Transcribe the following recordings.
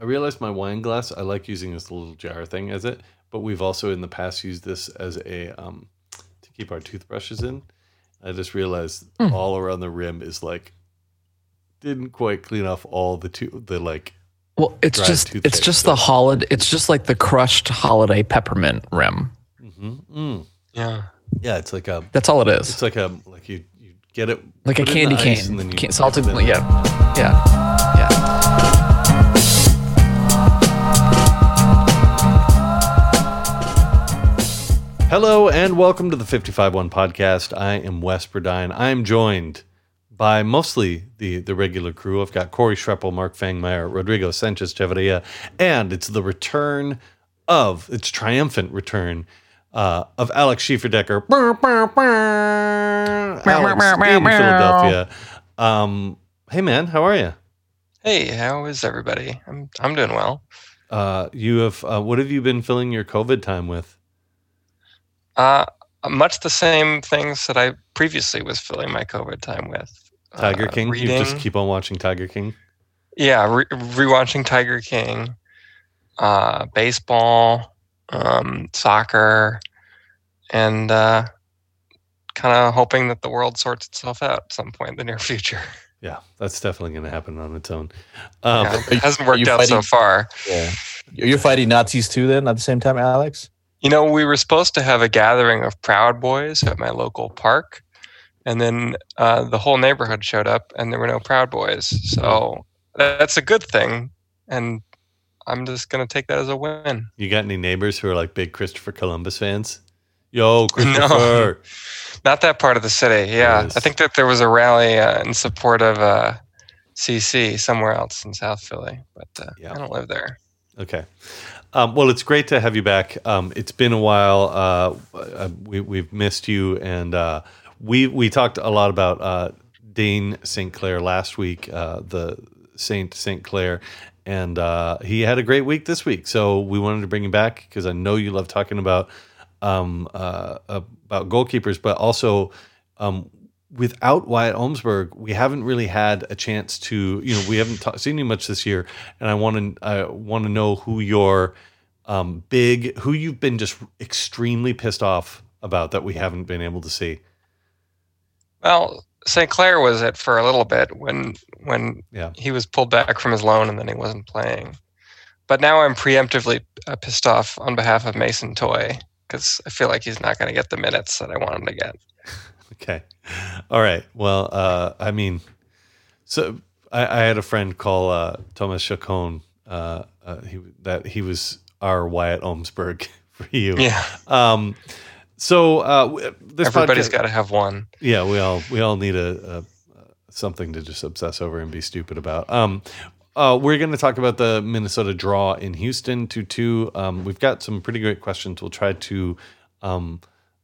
I realized my wine glass, I like using this little jar thing as it, but we've also in the past used this as a, to keep our toothbrushes in. I just realized all around the rim is like, didn't quite clean off all the like. Well, it's just the holiday. It's just like the crushed holiday peppermint rim. Mm-hmm. Mm. Yeah. Yeah. It's like a, that's all it is. It's like a, like you get it. Like a candy cane. And then you salted. Yeah. Yeah. Yeah. Yeah. Hello and welcome to the 55-1 podcast. I am Wes Berdine. I am joined by mostly the regular crew. I've got Corey Shrepel, Mark Fangmeier, Rodrigo Sanchez Chavarria, and it's the return of, it's triumphant return of Alex Schieferdecker. Alex in Philadelphia. Hey man, how are you? Hey, how is everybody? I'm doing well. You have what have you been filling your COVID time with? Much the same things that I previously was filling my COVID time with. Tiger King? Reading. You just keep on watching Tiger King? Yeah, rewatching Tiger King, baseball, soccer, and kind of hoping that the world sorts itself out at some point in the near future. Yeah, that's definitely going to happen on its own. It hasn't worked out so far. Yeah. You're fighting Nazis too then at the same time, Alex? You know, we were supposed to have a gathering of Proud Boys at my local park, and then the whole neighborhood showed up, and there were no Proud Boys. So that's a good thing, and I'm just going to take that as a win. You got any neighbors who are like big Christopher Columbus fans? Yo, Christopher! No, not that part of the city, yeah. Yes. I think that there was a rally in support of CC somewhere else in South Philly, but yeah. I don't live there. Okay. Well, it's great to have you back. It's been a while. We've missed you, and we talked a lot about Dane St. Clair last week, the St. Clair, and he had a great week this week. So we wanted to bring him back because I know you love talking about goalkeepers, but also without Wyatt Olmsberg, we haven't really had a chance to, we haven't seen you much this year, and I want to know who your who you've been just extremely pissed off about that we haven't been able to see. Well, St. Clair was it for a little bit when yeah. He was pulled back from his loan and then he wasn't playing. But now I'm preemptively pissed off on behalf of Mason Toy because I feel like he's not going to get the minutes that I want him to get. Okay. All right. Well, I mean, so I had a friend call Thomás Chacón he was our Wyatt Olmsberg for you. Yeah. This everybody's got to have one. Yeah, we all need a something to just obsess over and be stupid about. We're going to talk about the Minnesota draw in Houston 2-2. We've got some pretty great questions. We'll try to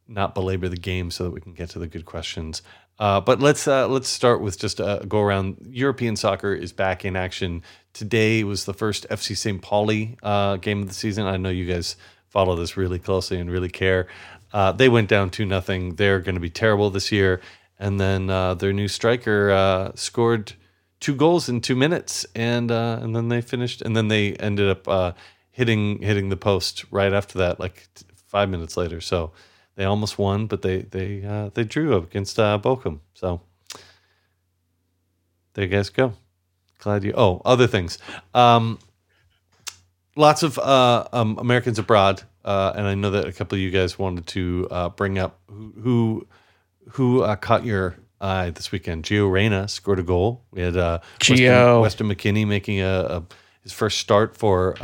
not belabor the game so that we can get to the good questions. But let's start with just a go around. European soccer is back in action. Today was the first FC St. Pauli game of the season. I know you guys follow this really closely and really care. They went down 2-0. They're going to be terrible this year. And then their new striker scored 2 goals in 2 minutes, and then they finished. And then they ended up hitting the post right after that, like 5 minutes later. So. They almost won, but they drew up against Bochum. So there you guys go. Glad you. Oh, other things. Lots of Americans abroad, and I know that a couple of you guys wanted to bring up who caught your eye this weekend. Gio Reyna scored a goal. We had Weston McKennie making his first start for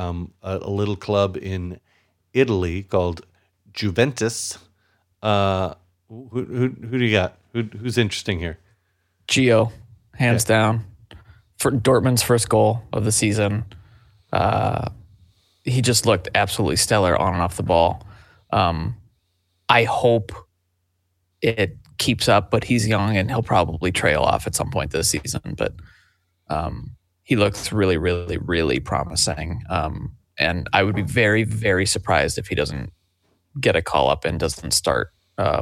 a little club in Italy called Juventus. Who do you got? Who's interesting here? Gio, hands down. For Dortmund's first goal of the season. He just looked absolutely stellar on and off the ball. I hope it keeps up, but he's young and he'll probably trail off at some point this season. But he looks really, really, really promising. And I would be very, very surprised if he doesn't get a call up and doesn't start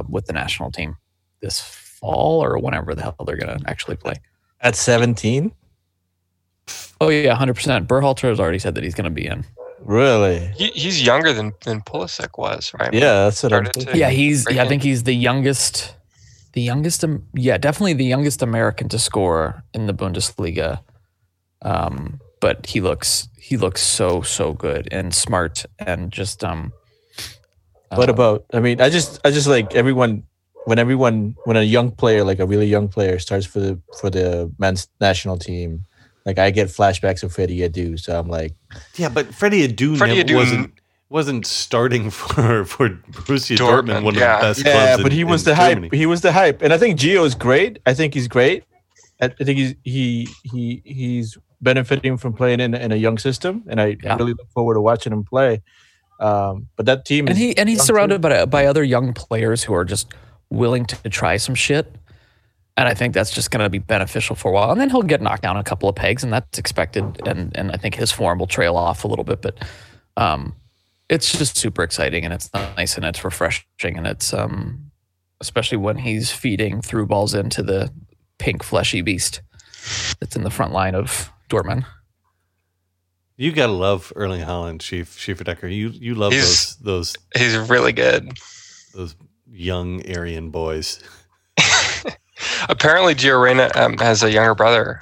with the national team this fall or whenever the hell they're going to actually play. At 17? Oh, yeah, 100%. Berhalter has already said that he's going to be in. Really? He's younger than Pulisic was, right? Yeah, that's what I'm thinking. Yeah, I think he's the youngest. Yeah, definitely the youngest American to score in the Bundesliga. But he looks so good and smart and just. When a young player, like a really young player, starts for the men's national team. Like, I get flashbacks of Freddie Adu, so I'm like... Yeah, but Freddie Adu wasn't starting for Borussia Dortmund, one of the best clubs but he was the Germany. Hype. He was the hype. And I think Gio is great. I think he's great. I think he's benefiting from playing in a young system, and I really look forward to watching him play. But that team... And he's surrounded by other young players who are just willing to try some shit. And I think that's just going to be beneficial for a while. And then he'll get knocked down a couple of pegs, and that's expected. And I think his form will trail off a little bit. But it's just super exciting, and it's nice, and it's refreshing. And it's especially when he's feeding through balls into the pink, fleshy beast that's in the front line of Dortmund. You got to love Erling Haaland, Schieferdecker. You love those. He's really good. Those young Aryan boys. Apparently, Gio Reyna has a younger brother.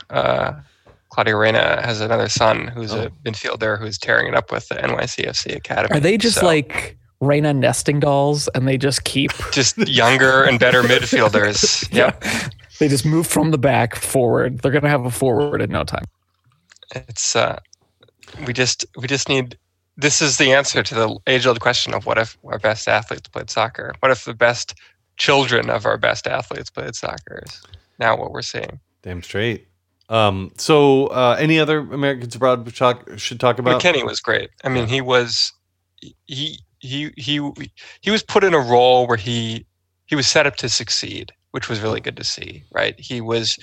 Claudio Reyna has another son who's a midfielder who's tearing it up with the NYCFC Academy. Are they just like Reyna nesting dolls, and they just keep... Just younger and better midfielders. Yep. Yeah. They just move from the back forward. They're going to have a forward in no time. It's we just need... This is the answer to the age-old question of what if our best athletes played soccer? What if the best... children of our best athletes played soccer is now what we're seeing. Damn straight. So any other Americans abroad we should talk about? McKennie was great. I mean, he was put in a role where he was set up to succeed, which was really good to see, right? He was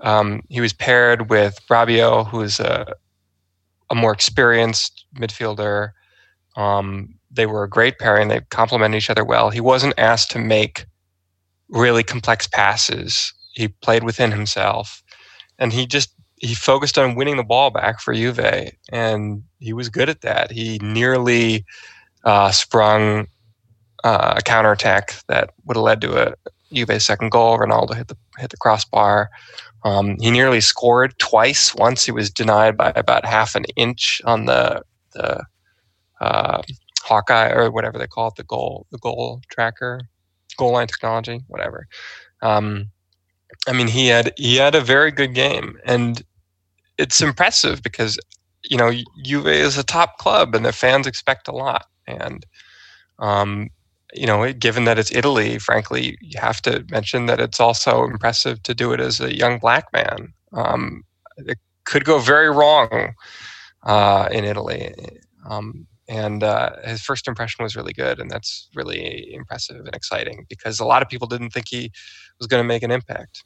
paired with Rabiot, who is a more experienced midfielder. They were a great pairing. They complemented each other well. He wasn't asked to make really complex passes. He played within himself, and he focused on winning the ball back for Juve, and he was good at that. He nearly sprung a counterattack that would have led to a Juve second goal. Ronaldo hit the crossbar. He nearly scored twice. Once he was denied by about half an inch on the Hawkeye, or whatever they call it, the goal tracker, goal line technology, whatever. I mean, he had a very good game, and it's impressive because, you know, Juve is a top club and their fans expect a lot. And, you know, given that it's Italy, frankly, you have to mention that it's also impressive to do it as a young black man. It could go very wrong in Italy. And his first impression was really good, and that's really impressive and exciting because a lot of people didn't think he was going to make an impact.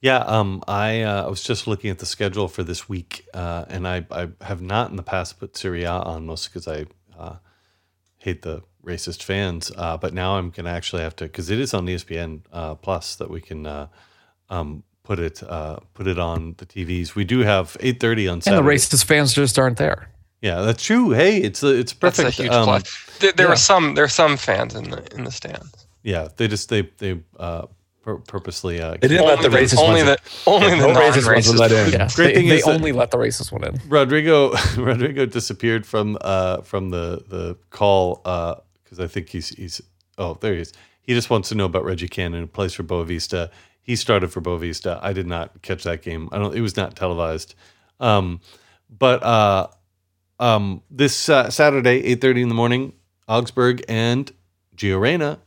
Yeah, I was just looking at the schedule for this week, and I have not in the past put Serie A on, mostly because I hate the racist fans. But now I'm going to actually have to, because it is on ESPN Plus that we can put it on the TVs. We do have 8:30 on Saturday. And the racist fans just aren't there. Yeah, that's true. Hey, it's perfect. That's a huge plus. There are some fans in the stands. Yeah, they purposely. They didn't let the racist ones in. Only the racist ones let in. Yeah. Great thing is they only let the racist one in. Rodrigo disappeared from the call because I think he's there he is. He just wants to know about Reggie Cannon, who plays for Boa Vista. He started for Boa Vista. I did not catch that game. It was not televised. This Saturday, 8:30 in the morning, Augsburg and Gio Reyna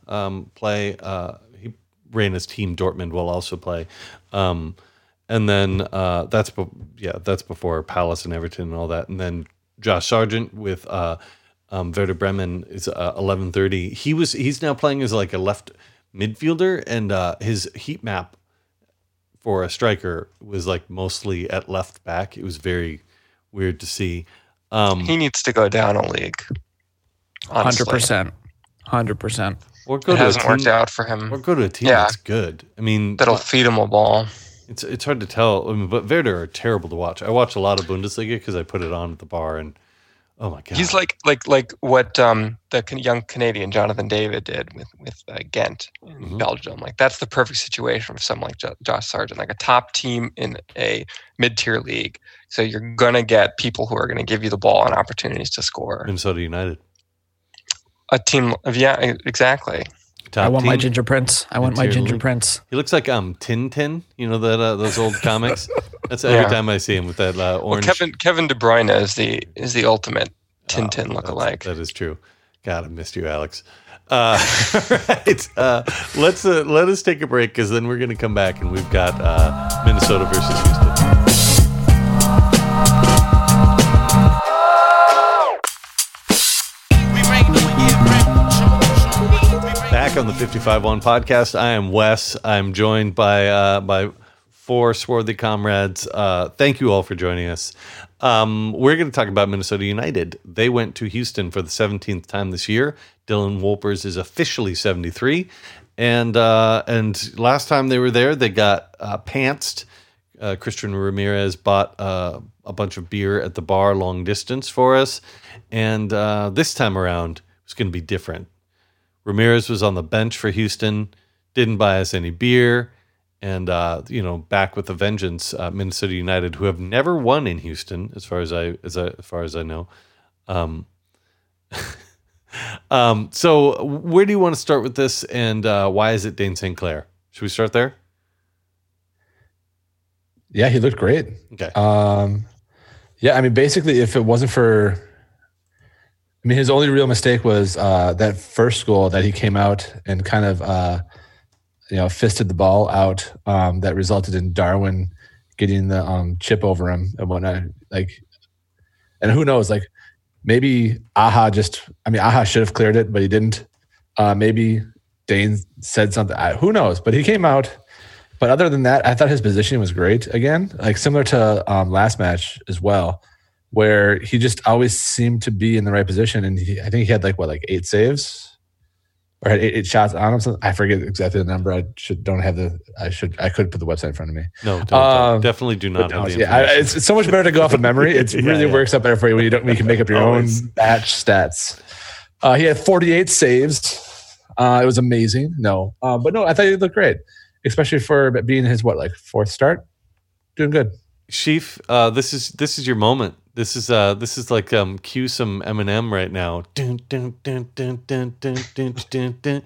play. Reyna's team Dortmund will also play, and then that's before Palace and Everton and all that. And then Josh Sargent with Werder Bremen is 11:30. He's now playing as like a left midfielder, and his heat map for a striker was like mostly at left back. It was very weird to see. He needs to go down a league. 100%. Or go to a team that's good. I mean, that'll feed him a ball. It's hard to tell, but Werder are terrible to watch. I watch a lot of Bundesliga because I put it on at the bar, and oh my god, he's like what the young Canadian Jonathan David did with Ghent in Belgium. Like that's the perfect situation for someone like Josh Sargent, like a top team in a mid-tier league. So you're gonna get people who are gonna give you the ball and opportunities to score. Minnesota United, a team of exactly. Top I want team. My Ginger Prince. I want my Ginger league. Prince. He looks like Tintin. You know that those old comics. That's every time I see him with that orange. Well, Kevin De Bruyne is the ultimate Tintin lookalike. That is true. God, I missed you, Alex. All right, let us take a break because then we're going to come back and we've got Minnesota versus Houston. On the 55-1 podcast, I am Wes. I'm joined by four swarthy comrades. Thank you all for joining us. We're going to talk about Minnesota United. They went to Houston for the 17th time this year. Dylan Wolpers is officially 73, and last time they were there, they got pantsed. Christian Ramirez bought a bunch of beer at the bar long distance for us, and this time around it's going to be different. Ramirez was on the bench for Houston, didn't buy us any beer, and back with a vengeance. Minnesota United, who have never won in Houston, as far as I know. So, where do you want to start with this, and why is it Dane St. Clair? Should we start there? Yeah, he looked great. Okay. Basically, if it wasn't for. His only real mistake was that first goal that he came out and kind of, fisted the ball out. That resulted in Darwin getting the chip over him and whatnot. And who knows? Maybe Aja should have cleared it, but he didn't. Maybe Dane said something. Who knows? But he came out. But other than that, I thought his positioning was great again, similar to last match as well, where he just always seemed to be in the right position. And I think he had eight saves or had eight shots on him. I forget exactly the number. I could put the website in front of me. No, don't. Definitely do not. It's so much better to go off of memory. It really works out better for you when you can make up your own match stats. He had 48 saves. It was amazing. No, I thought he looked great, especially for being his fourth start. Doing good. Chief, this is your moment. This is cue some Eminem right now. Dun, dun, dun, dun, dun, dun, dun, dun,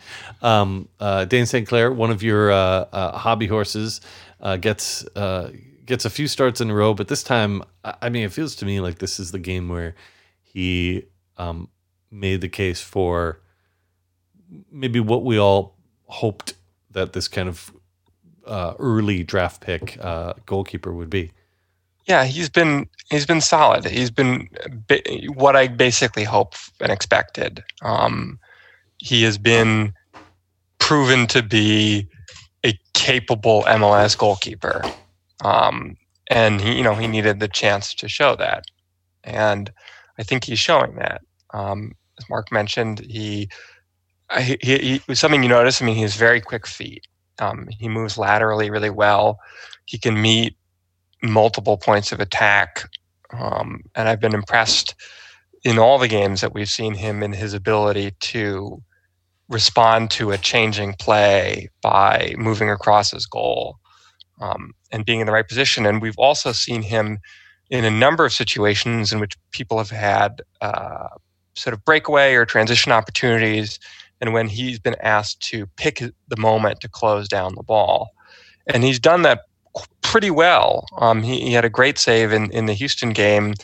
dun. Dane St. Clair, one of your hobby horses, gets a few starts in a row, but this time, it feels to me like this is the game where he made the case for maybe what we all hoped that this kind of early draft pick goalkeeper would be. Yeah, he's been solid. He's been what I basically hoped and expected. He has been proven to be a capable MLS goalkeeper, and he needed the chance to show that, and I think he's showing that. As Mark mentioned, he was something you notice. He has very quick feet. He moves laterally really well. He can meet multiple points of attack. And I've been impressed in all the games that we've seen him in his ability to respond to a changing play by moving across his goal and being in the right position. And we've also seen him in a number of situations in which people have had sort of breakaway or transition opportunities, and when he's been asked to pick the moment to close down the ball. And he's done that pretty well. He had a great save in the Houston game.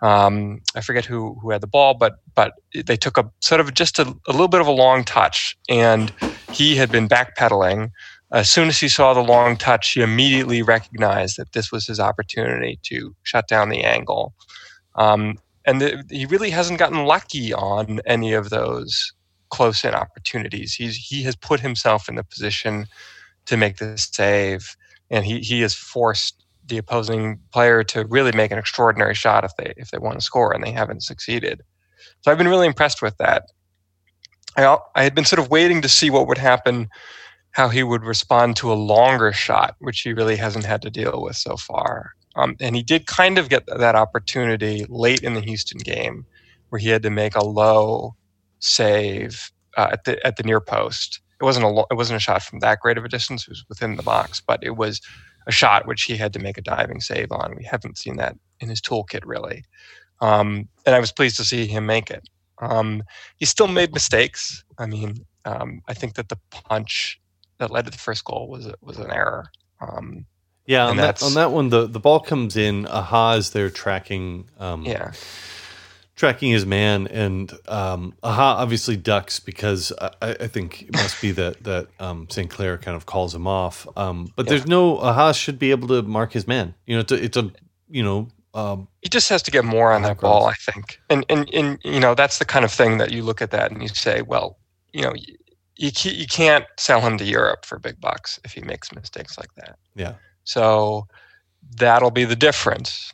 I forget who had the ball, but they took a sort of just a little bit of a long touch. And he had been backpedaling. As soon as he saw the long touch, he immediately recognized that this was his opportunity to shut down the angle. And he really hasn't gotten lucky on any of those close-in opportunities. He has put himself in the position to make this save, and he has forced the opposing player to really make an extraordinary shot if they want to score, and they haven't succeeded. So I've been really impressed with that. I had been sort of waiting to see what would happen how he would respond to a longer shot, which he really hasn't had to deal with so far. And he did kind of get that opportunity late in the Houston game where he had to make a low save at the near post. It wasn't a shot from that great of a distance. It was within the box, but it was a shot which he had to make a diving save on. We haven't seen that in his toolkit, really. And I was pleased to see him make it. He still made mistakes. I mean, I think that the punch that led to the first goal was an error. Yeah, on that one, the ball comes in. Aja is there tracking his man, and Aja obviously ducks because I think it must be that St. Clair kind of calls him off. But there's no Aja should be able to mark his man. You know, he just has to get more on that ball, I think. And you know, that's the kind of thing that you look at that and you say, well, you know, you can't sell him to Europe for big bucks if he makes mistakes like that. Yeah. So that'll be the difference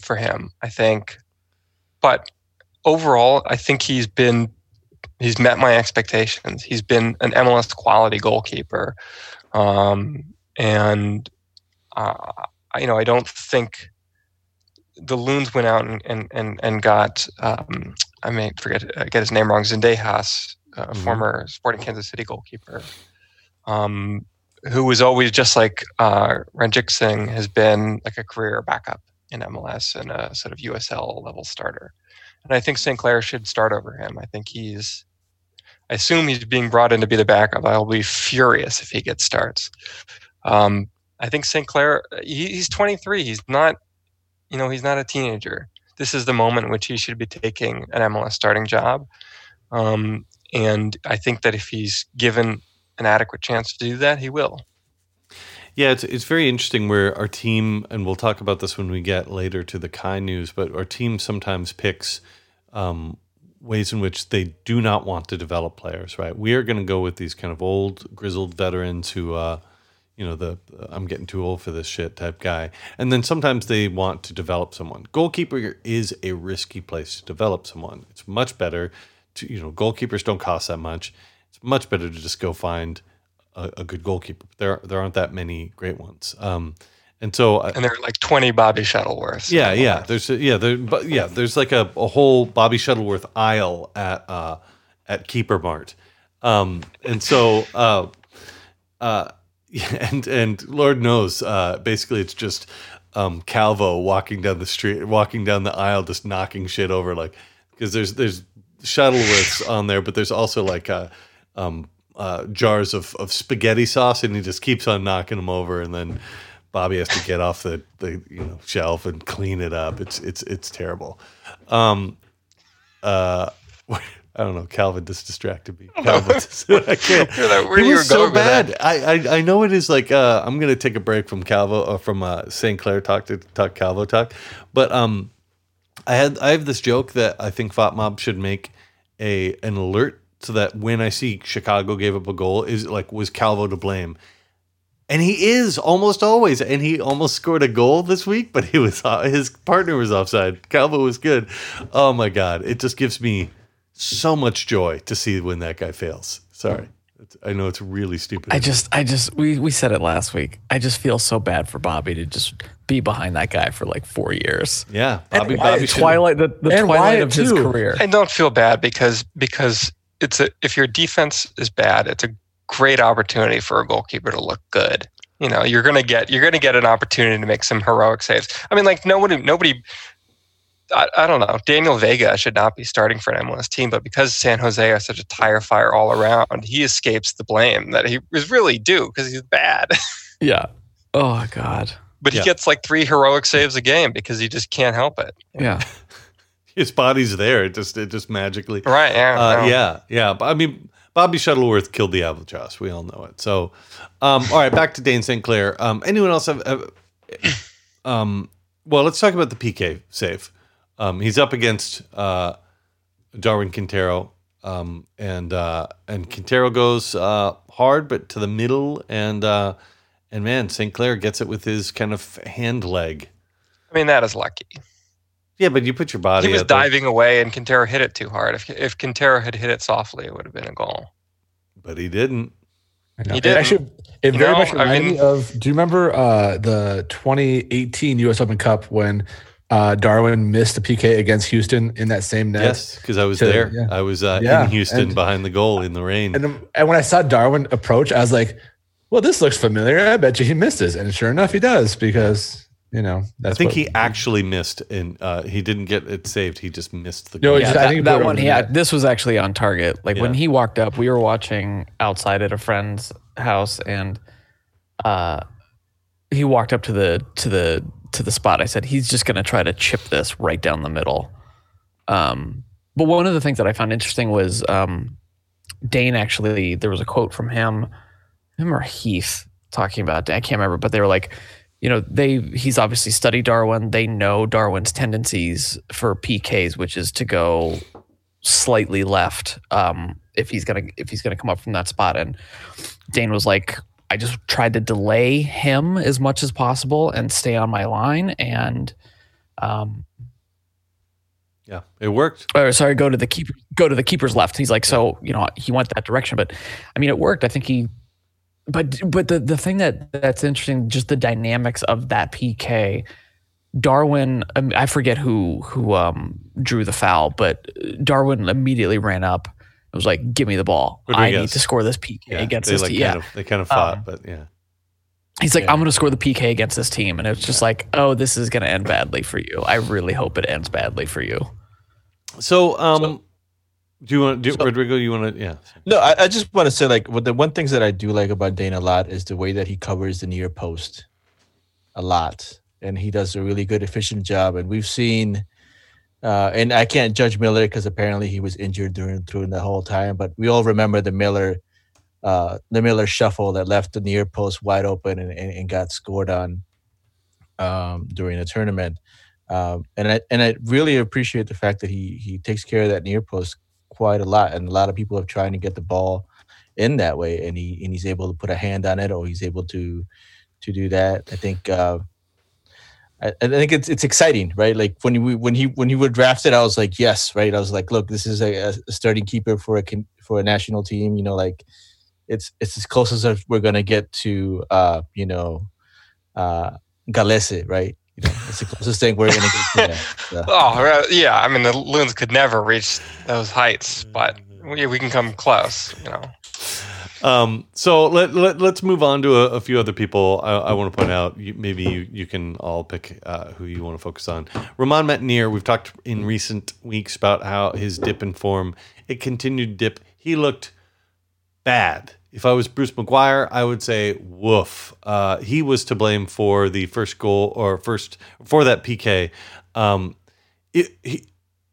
for him, I think. But overall, I think he's met my expectations. He's been an MLS quality goalkeeper. I don't think the Loons went out and got, I get his name wrong, Zendejas, former Sporting Kansas City goalkeeper, who was always just like Ranjit Singh has been, like a career backup in MLS and a sort of USL level starter. And I think St. Clair should start over him. I think I assume he's being brought in to be the backup. I'll be furious if he gets starts. I think St. Clair, he's 23. He's not a teenager. This is the moment in which he should be taking an MLS starting job. And I think that if he's given an adequate chance to do that, he will. Yeah, it's very interesting where our team, and we'll talk about this when we get later to the Kai news, but our team sometimes picks ways in which they do not want to develop players, right? We are going to go with these kind of old, grizzled veterans who, I'm getting too old for this shit type guy. And then sometimes they want to develop someone. Goalkeeper is a risky place to develop someone. It's much better to, goalkeepers don't cost that much. It's much better to just go find a good goalkeeper. There aren't that many great ones. And there are like 20 Bobby Shuttleworths. Yeah. There's like a whole Bobby Shuttleworth aisle at Keeper Mart. And Lord knows, basically it's just Calvo walking down the aisle, just knocking shit over, like, because there's Shuttleworths on there, but there's also like jars of spaghetti sauce, and he just keeps on knocking them over, and then Bobby has to get off the shelf and clean it up. It's terrible. I don't know. Calvin just distracted me. I can't. Where you were so bad. I know it is like I'm gonna take a break from Calvo or from St. Clair talk Calvo talk, but I have this joke that I think FotMob should make an alert. So that when I see Chicago gave up a goal, was Calvo to blame? And he is almost always, and he almost scored a goal this week, but his partner was offside. Calvo was good. Oh my God. It just gives me so much joy to see when that guy fails. Sorry. I know it's really stupid. We said it last week. I just feel so bad for Bobby to just be behind that guy for like 4 years. Yeah. Bobby twilight of his career. And don't feel bad because if your defense is bad, it's a great opportunity for a goalkeeper to look good. You know, you're gonna get an opportunity to make some heroic saves. I mean, like nobody. I don't know. Daniel Vega should not be starting for an MLS team, but because San Jose are such a tire fire all around, he escapes the blame that he was really due because he's bad. Yeah. Oh God. But he gets like 3 heroic saves a game because he just can't help it. Yeah. His body's there. It just magically. Right. Yeah. But I mean, Bobby Shuttleworth killed the albatross. We all know it. So, all right, back to Dane St. Clair. Anyone else well, let's talk about the PK save. He's up against Darwin Quintero, and Quintero goes hard, but to the middle, and man, St. Clair gets it with his kind of hand leg. I mean, that is lucky. Yeah, but you put your body. He was diving away, and Quintero hit it too hard. If Quintero had hit it softly, it would have been a goal. But he didn't. It actually, it very much reminded me of, do you remember the 2018 U.S. Open Cup when Darwin missed a PK against Houston in that same net? Yes, because I was there. Yeah. I was in Houston behind the goal in the rain. And when I saw Darwin approach, I was like, well, this looks familiar. I bet you he missed this. And sure enough, he does because... You know, that's I think he actually missed, and he didn't get it saved. He just missed the goal. No, that one. Yeah, this was actually on target. Like when he walked up, we were watching outside at a friend's house, and he walked up to the spot. I said, he's just going to try to chip this right down the middle. But one of the things that I found interesting was Dane actually. There was a quote from him or Heath talking about. I can't remember, but they were like. You know, he's obviously studied Darwin. They know Darwin's tendencies for PKs, which is to go slightly left if he's gonna come up from that spot. And Dane was like, I just tried to delay him as much as possible and stay on my line. And yeah, it worked. Or sorry, go to the keeper's left. He's like, so you know, he went that direction, but I mean, it worked. I think he. But the thing that's interesting, just the dynamics of that PK, Darwin, I forget who drew the foul, but Darwin immediately ran up. It was like, give me the ball. Rodriguez. I need to score this PK against this team. They kind of fought, but yeah. He's like, I'm going to score the PK against this team. And it's just like, oh, this is going to end badly for you. I really hope it ends badly for you. So do you want to do Rodrigo? You want to, yeah. No, I just want to say, like, the one thing that I do like about Dane a lot is the way that he covers the near post a lot. And he does a really good, efficient job. And we've seen, and I can't judge Miller because apparently he was injured during the whole time, but we all remember the Miller shuffle that left the near post wide open and got scored on during the tournament. And I really appreciate the fact that he takes care of that near post quite a lot, and a lot of people have tried to get the ball in that way, and he's able to put a hand on it, or he's able to do that. I think I think it's exciting, right? Like when he would draft it, I was like, yes, right? I was like, look, this is a starting keeper for a national team, you know, like it's as close as we're gonna get to Galese, right? You know, it's the closest thing we're going to get to that. Oh, yeah. I mean, the Loons could never reach those heights, but we can come close, you know. So let's move on to a few other people I want to point out. Maybe you can all pick who you want to focus on. Roman Metenier, we've talked in recent weeks about how his dip in form, it continued dip. He looked bad. If I was Bruce McGuire, I would say woof. He was to blame for the first goal for that PK.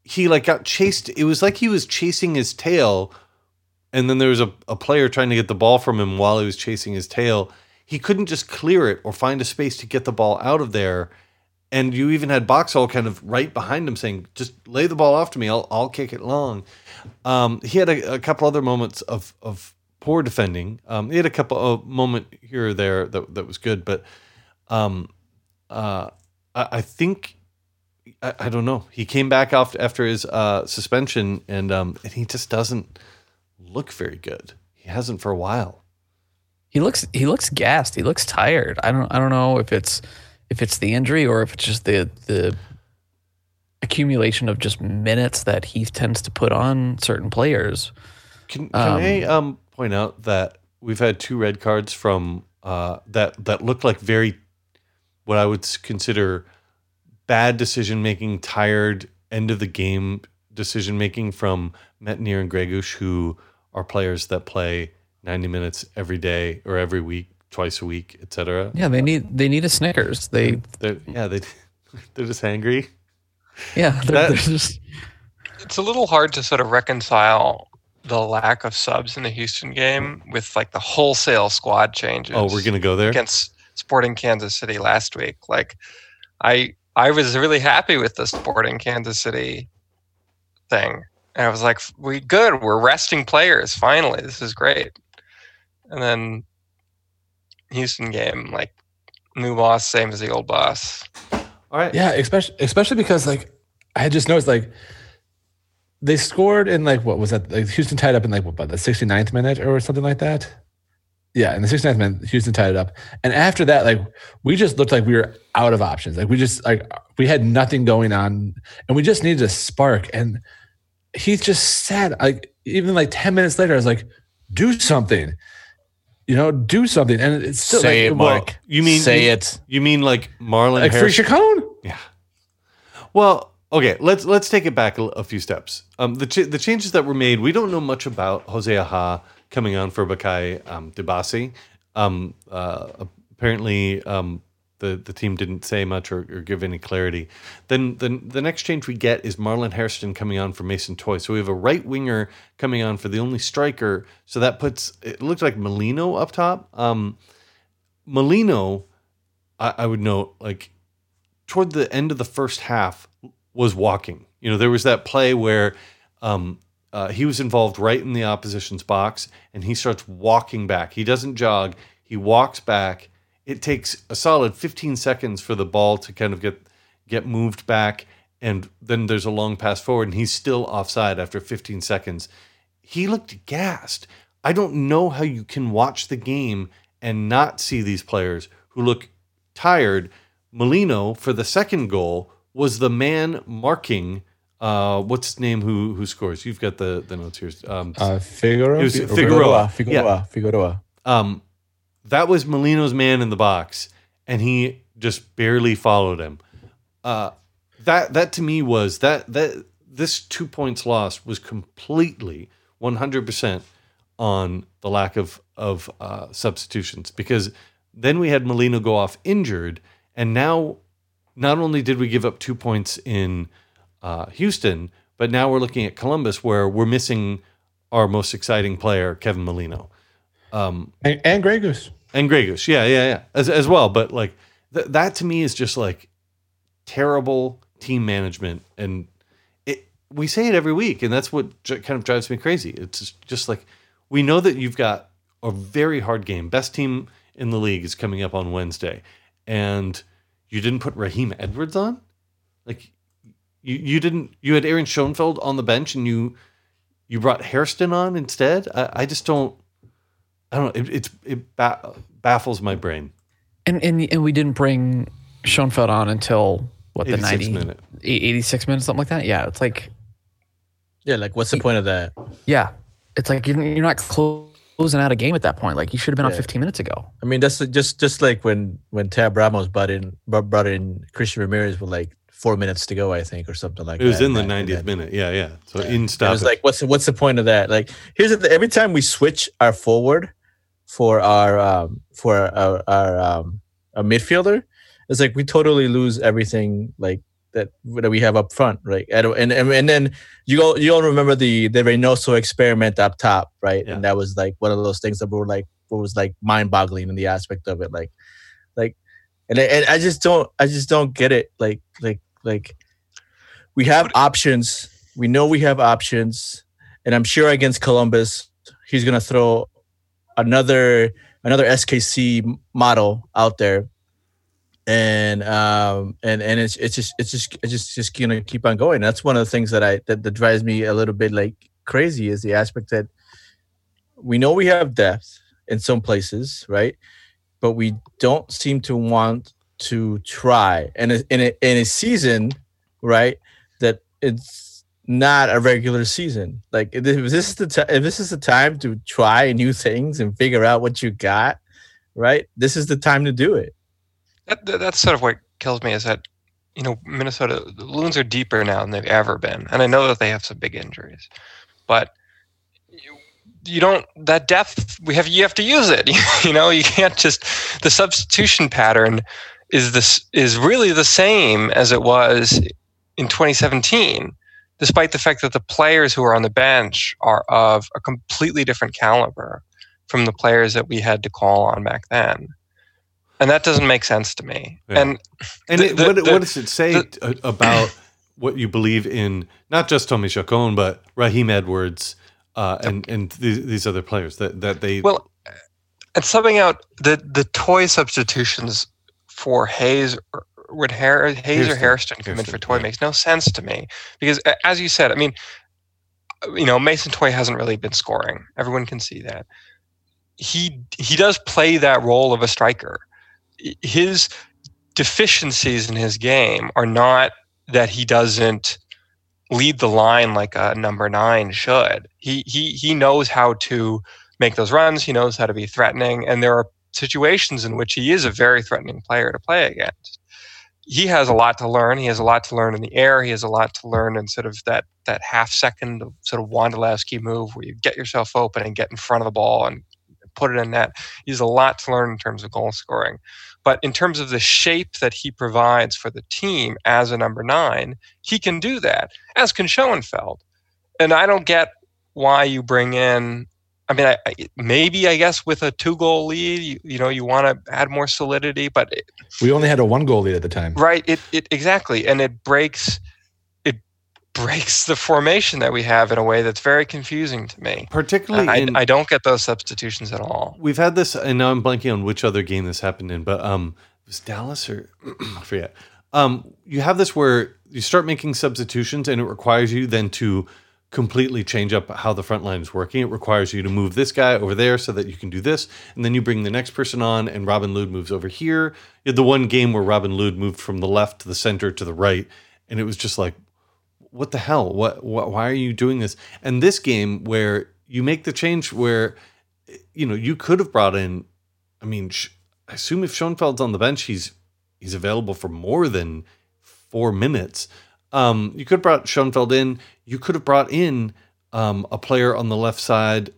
He like got chased. It was like he was chasing his tail, and then there was a player trying to get the ball from him while he was chasing his tail. He couldn't just clear it or find a space to get the ball out of there. And you even had Boxall kind of right behind him saying, just lay the ball off to me. I'll kick it long. He had a couple other moments of poor defending. He had a couple of moment here or there that was good, but I think I don't know. He came back off after his suspension, and he just doesn't look very good. He hasn't for a while. He looks gassed. He looks tired. I don't know if it's the injury or if it's just the accumulation of just minutes that Heath tends to put on certain players. Can I point out that we've had two red cards from that looked like very what I would consider bad decision making, tired end of the game decision making from Metenier and Greguš, who are players that play 90 minutes every day or every week, twice a week, etc. Yeah, they need a Snickers. They're just hangry. Yeah, they're just. It's a little hard to sort of reconcile the lack of subs in the Houston game with like the wholesale squad changes. Oh, we're going to go there? Against Sporting Kansas City last week. Like I was really happy with the Sporting Kansas City thing. And I was like, we're resting players. Finally, this is great. And then Houston game, like new boss, same as the old boss. All right. Yeah. Especially because like, I just noticed like, they scored in like what was that? Like Houston tied up in like what, about the 69th minute or something like that. Yeah, in the 69th minute, Houston tied it up. And after that, like, we just looked like we were out of options. Like, we just, like, we had nothing going on, and we just needed a spark. And he just sat, like, even like 10 minutes later, I was like, do something. You know, do something. And it's still say like, it, Mark. Well, you mean say you, it? You mean like Marlon? Like Hairston. For Chacón? Yeah. Well, okay. Let's take it back a few steps. The changes that were made, we don't know much about Jose Aja coming on for Bakay Dibasi. Apparently, the team didn't say much or give any clarity. Then the next change we get is Marlon Hairston coming on for Mason Toy. So we have a right winger coming on for the only striker. So that puts, it looked like Molino up top. Molino, I would note, like toward the end of the first half was walking. You know, there was that play where he was involved right in the opposition's box, and he starts walking back. He doesn't jog. He walks back. It takes a solid 15 seconds for the ball to kind of get moved back, and then there's a long pass forward, and he's still offside after 15 seconds. He looked gassed. I don't know how you can watch the game and not see these players who look tired. Molino, for the second goal, was the man marking... what's his name? Who scores? You've got the notes here. Figueroa. That was Molino's man in the box, and he just barely followed him. That to me was that this 2 points loss was completely 100% on the lack of substitutions, because then we had Molino go off injured, and now not only did we give up 2 points in Houston, but now we're looking at Columbus, where we're missing our most exciting player, Kevin Molino, and Greguš. And Greguš, yeah, as well. But like that to me is just like terrible team management, and we say it every week, and that's what kind of drives me crazy. It's just like we know that you've got a very hard game. Best team in the league is coming up on Wednesday, and you didn't put Raheem Edwards on, like. You didn't. You had Aaron Schoenfeld on the bench, and you brought Hairston on instead. I just don't. I don't know. It baffles my brain. And we didn't bring Schoenfeld on until what, the 86 minutes, something like that. Yeah, it's like. Yeah, like what's the point of that? Yeah, it's like you're not closing out a game at that point. Like you should have been on 15 minutes ago. I mean, that's just like when Tab Ramos brought in Christian Ramirez with like 4 minutes to go, I think, or something like that. It was in the 90th minute. Yeah. So in stoppage. I was like, what's the point of that? Like, here's the, every time we switch our forward for our midfielder, it's like we totally lose everything like that we have up front, right? And then you all remember the Reynoso experiment up top, right? Yeah. And that was like one of those things that were like mind boggling in the aspect of it, like. And I just don't get it. Like we have options. We know we have options, and I'm sure against Columbus, he's gonna throw another SKC model out there, and it's just gonna keep on going. That's one of the things that drives me a little bit like crazy is the aspect that we know we have depth in some places, right? But we don't seem to want to try. And in a season, right, that it's not a regular season. Like if this is the time to try new things and figure out what you got, right? This is the time to do it. That's sort of what kills me is that, you know, Minnesota, the Loons are deeper now than they've ever been, and I know that they have some big injuries, but. You don't that depth we have. You have to use it. You know, you can't just. The substitution pattern is really the same as it was in 2017, despite the fact that the players who are on the bench are of a completely different caliber from the players that we had to call on back then, and that doesn't make sense to me. Yeah. What does it say about what you believe in? Not just Thomás Chacón, but Raheem Edwards. And these other players that they... Well, and subbing out the Toy substitutions for Hayes, would Hayes or Hairston come in for Toy makes no sense to me. Because as you said, I mean, you know, Mason Toy hasn't really been scoring. Everyone can see that. he does play that role of a striker. His deficiencies in his game are not that he doesn't lead the line like a number nine should. He knows how to make those runs. He knows how to be threatening. And there are situations in which he is a very threatening player to play against. He has a lot to learn. He has a lot to learn in the air. He has a lot to learn in sort of that half second sort of Wondolowski move where you get yourself open and get in front of the ball and put it in net. He has a lot to learn in terms of goal scoring. But in terms of the shape that he provides for the team as a number nine, he can do that, as can Schoenfeld. And I don't get why you bring in, I guess with a 2-goal lead, you know, you want to add more solidity, but... We only had a 1-goal lead at the time. Right, exactly. And it breaks the formation that we have in a way that's very confusing to me. Particularly I don't get those substitutions at all. We've had this, and now I'm blanking on which other game this happened in, but it was Dallas or... I forget. You have this where you start making substitutions and it requires you then to... completely change up how the front line is working. It requires you to move this guy over there so that you can do this. And then you bring the next person on and Robin Lod moves over here. You had the one game where Robin Lod moved from the left to the center to the right. And it was just like, what the hell? Why are you doing this? And this game where you make the change where, you know, you could have brought in, I assume if Schoenfeld's on the bench, he's available for more than 4 minutes. You could have brought Schoenfeld in. You could have brought in a player on the left side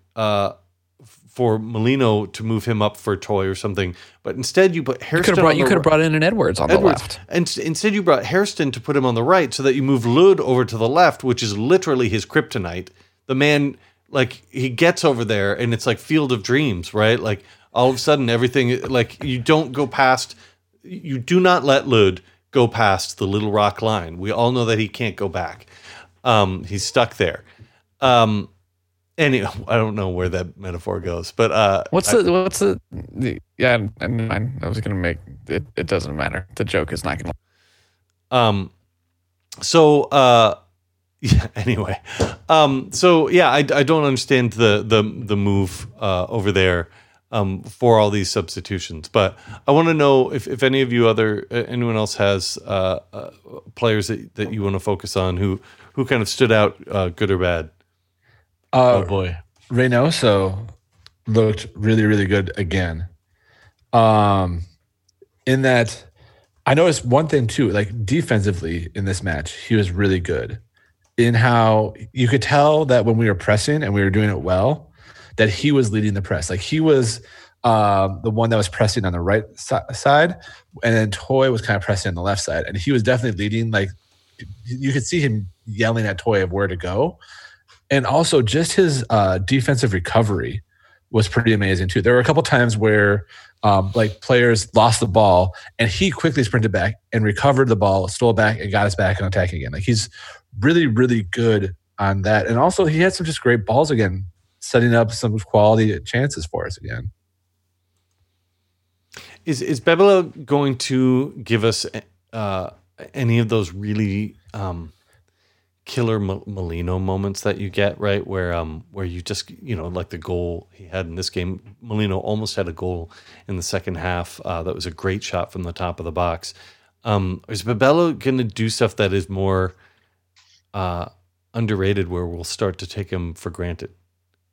for Molino to move him up for Toy or something. But instead, you put Hairston. You could have brought in an Edwards on the left. And instead, you brought Hairston to put him on the right so that you move Lod over to the left, which is literally his kryptonite. The man, like, he gets over there and it's like Field of Dreams, right? Like, all of a sudden, everything, like, you do not let Lod go past the Little Rock line. We all know that he can't go back. He's stuck there. Anyway, I don't know where that metaphor goes, but it doesn't matter. The joke is not going to. Anyway. I don't understand the move over there. For all these substitutions, but I want to know if any of you anyone else has players that you want to focus on who kind of stood out, good or bad. Oh boy, Reynoso looked really, really good again. In that, I noticed one thing too, like defensively in this match, he was really good. In how you could tell that when we were pressing and we were doing it well, that he was leading the press. Like he was the one that was pressing on the right side, and then Toy was kind of pressing on the left side. And he was definitely leading. Like you could see him yelling at Toy of where to go. And also just his defensive recovery was pretty amazing too. There were a couple times where players lost the ball and he quickly sprinted back and recovered the ball, stole back and got us back on attack again. Like he's really, really good on that. And also he had some just great balls again, setting up some quality chances for us again. Is Bebela going to give us any of those really killer Molino moments that you get, right? Where you just, you know, like the goal he had in this game, Molino almost had a goal in the second half. That was a great shot from the top of the box. Is Bebela going to do stuff that is more underrated where we'll start to take him for granted?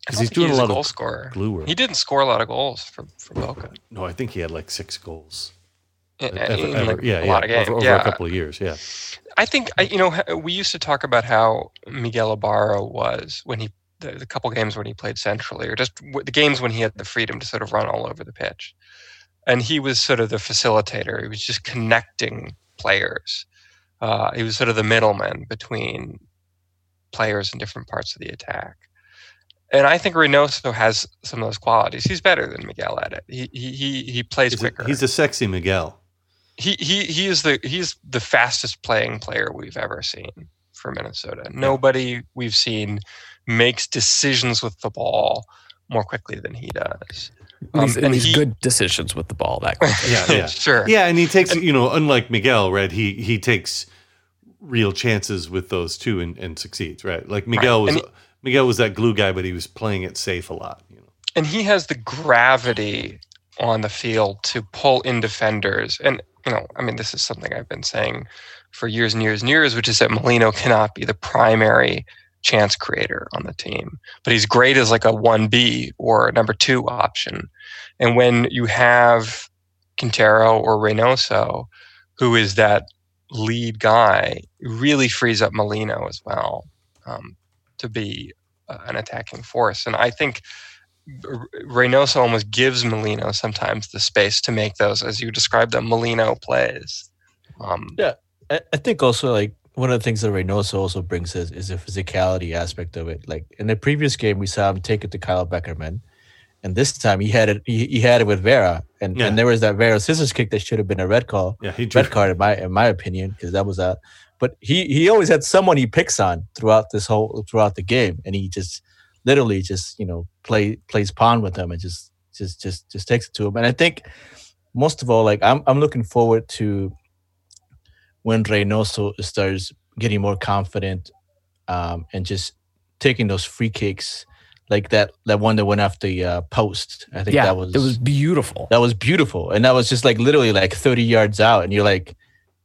Because he's doing a lot of glue work. He didn't score a lot of goals for Boca. No, I think he had like 6 goals. Over a couple of years. Yeah, I think we used to talk about how Miguel Ibarra was when he the couple games when he played centrally, or just the games when he had the freedom to sort of run all over the pitch, and he was sort of the facilitator. He was just connecting players. He was sort of the middleman between players in different parts of the attack. And I think Reynoso has some of those qualities. He's better than Miguel at it. He plays quicker. He's a sexy Miguel. He's the fastest playing player we've ever seen for Minnesota. Nobody we've seen makes decisions with the ball more quickly than he does. And good decisions with the ball that quickly. yeah, sure. Yeah, and he takes unlike Miguel, right? He takes real chances with those too and succeeds, right? Like Miguel was that glue guy, but he was playing it safe a lot. And he has the gravity on the field to pull in defenders. And, you know, I mean, this is something I've been saying for years and years and years, which is that Molino cannot be the primary chance creator on the team, but he's great as like a 1B or a number two option. And when you have Quintero or Reynoso, who is that lead guy, really frees up Molino as well to be an attacking force. And I think Reynoso almost gives Molino sometimes the space to make those, as you described them, Molino plays. Yeah, I think also like one of the things that Reynoso also brings is the physicality aspect of it. Like in the previous game, we saw him take it to Kyle Beckerman, and this time he had it. He had it with Vera, and there was that Vera scissors kick that should have been a red call. Yeah, red card in my opinion, because that was a. But he always had someone he picks on throughout the game, and he just. Literally, just you know, plays pawn with them and just takes it to him. And I think most of all, like I'm looking forward to when Reynoso starts getting more confident and just taking those free kicks, like that one that went off the post. I think it was beautiful. That was beautiful, and that was just like literally like 30 yards out, and you're like.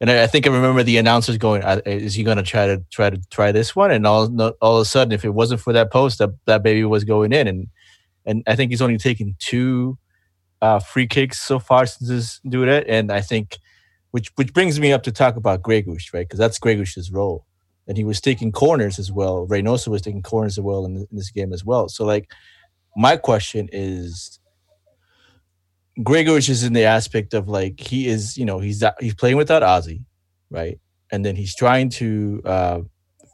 And I think I remember the announcers going, "Is he going to try this one?" And all of a sudden, if it wasn't for that post, that baby was going in. And I think he's only taken two free kicks so far since this dude. And I think, which brings me up to talk about Greguš, right? Because that's Greguš's role, and he was taking corners as well. Reynoso was taking corners as well in this game as well. So like, my question is. Greguš is in the aspect of like he is, you know, he's playing without Ozzy, right? And then he's trying to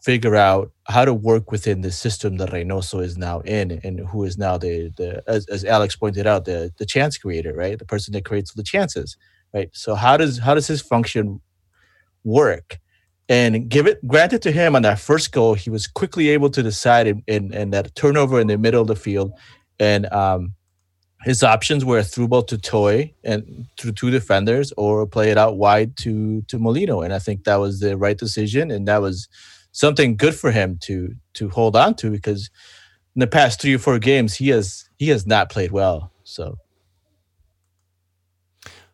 figure out how to work within the system that Reynoso is now in, and who is now the as Alex pointed out, the chance creator, right? The person that creates the chances, right? So how does his function work? And granted to him on that first goal, he was quickly able to decide in that turnover in the middle of the field, and his options were a through ball to Toy and through two defenders, or play it out wide to Molino. And I think that was the right decision, and that was something good for him to hold on to, because in the past 3 or 4 games he has not played well. So.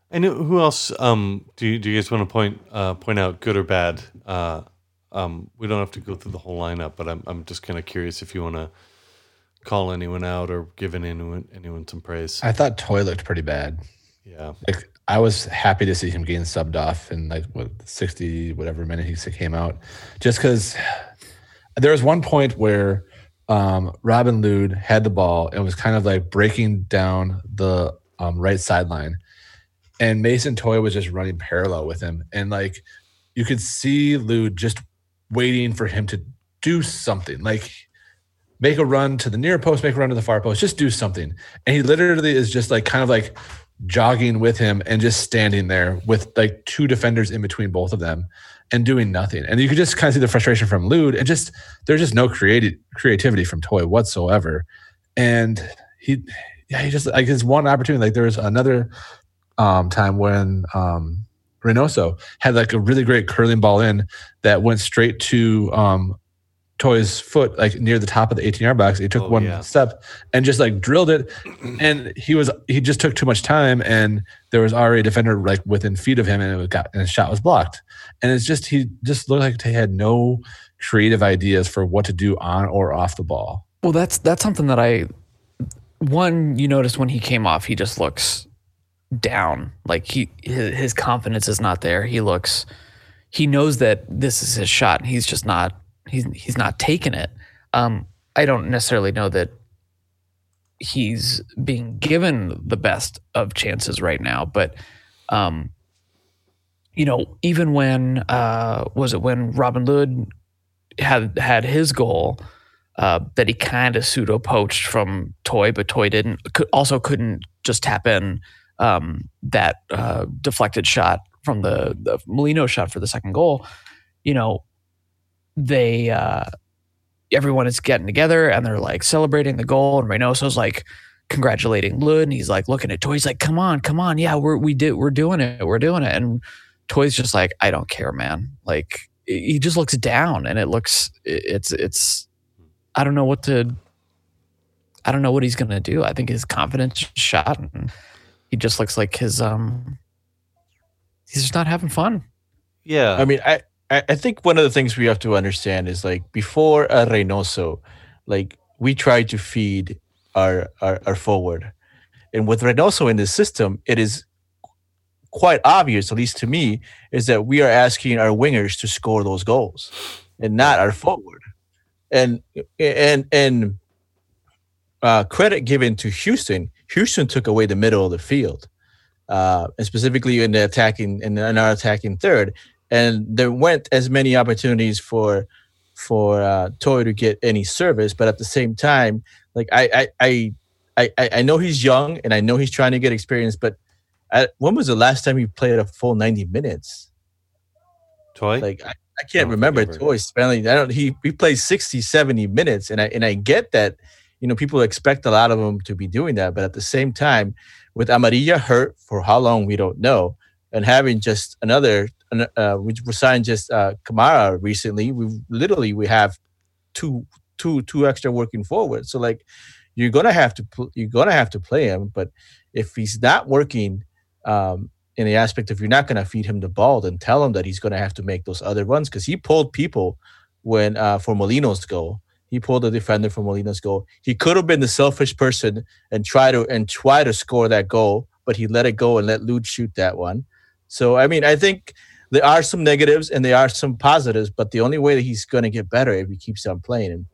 And who else do you guys want to point out, good or bad? We don't have to go through the whole lineup, but I'm just kind of curious if you want to. Call anyone out or give anyone some praise. I thought Toy looked pretty bad. Yeah, like I was happy to see him getting subbed off in like what 60 whatever minute he came out, just because there was one point where Robin Lod had the ball and was kind of like breaking down the right sideline, and Mason Toy was just running parallel with him, and like you could see Lod just waiting for him to do something like. Make a run to the near post, make a run to the far post, just do something. And he literally is just like kind of like jogging with him and just standing there with like two defenders in between both of them and doing nothing. And you could just kind of see the frustration from Lod, and just there's just no creativity from Toy whatsoever. And he just like his one opportunity. Like there was another time when Reynoso had like a really great curling ball in that went straight to Toy's foot, like near the top of the 18-yard box. He took one step and just like drilled it, and he just took too much time, and there was already a defender like within feet of him, and his shot was blocked. And it's just he just looked like he had no creative ideas for what to do on or off the ball. Well, that's something that you notice when he came off, he just looks down. Like his confidence is not there. He knows that this is his shot, and he's just not. He's not taking it. I don't necessarily know that he's being given the best of chances right now, but you know, even when when Robin Lod had his goal that he kind of pseudo poached from Toy, but Toy couldn't just tap in that deflected shot from the Molino shot for the second goal. You know. They everyone is getting together and they're like celebrating the goal, and Reynoso's like congratulating Lod, and he's like looking at Toy, he's like, come on, yeah, we're doing it. And Toy's just like, I don't care, man. Like he just looks down, and it's I don't know what to I don't know what he's going to do. I think his confidence is shot, and he just looks like his he's just not having fun. Yeah. I mean, I think one of the things we have to understand is, like, before Reynoso, like, we tried to feed our forward. And with Reynoso in the system, it is quite obvious, at least to me, is that we are asking our wingers to score those goals and not our forward. And credit given to Houston. Houston took away the middle of the field, and specifically in the attacking in our attacking third. And there weren't as many opportunities for Toy to get any service. But at the same time, like I know he's young and I know he's trying to get experience. But when was the last time he played a full 90 minutes? Toy, like I can't remember. Toy spending. I don't. He plays 60, 70 minutes, and I get that. You know, people expect a lot of them to be doing that. But at the same time, with Amaria hurt for how long, we don't know. And having just another, we signed just Kamara recently. We have two extra working forward. So, like, you're going to have to play him. But if he's not working in the aspect of you're not going to feed him the ball, then tell him that he's going to have to make those other runs. Because he pulled people when for Molino's goal. He pulled the defender from Molina's goal. He could have been the selfish person and try to score that goal, but he let it go and let Lude shoot that one. So, I mean, I think there are some negatives and there are some positives, but the only way that he's going to get better if he keeps on playing.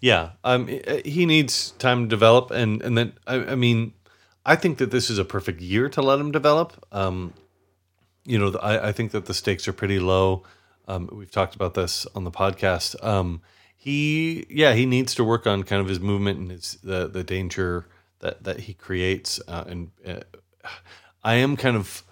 Yeah, he needs time to develop, and then I mean, I think that this is a perfect year to let him develop. You know, I think that the stakes are pretty low. We've talked about this on the podcast. He needs to work on kind of his movement and his the danger that he creates. And I am kind of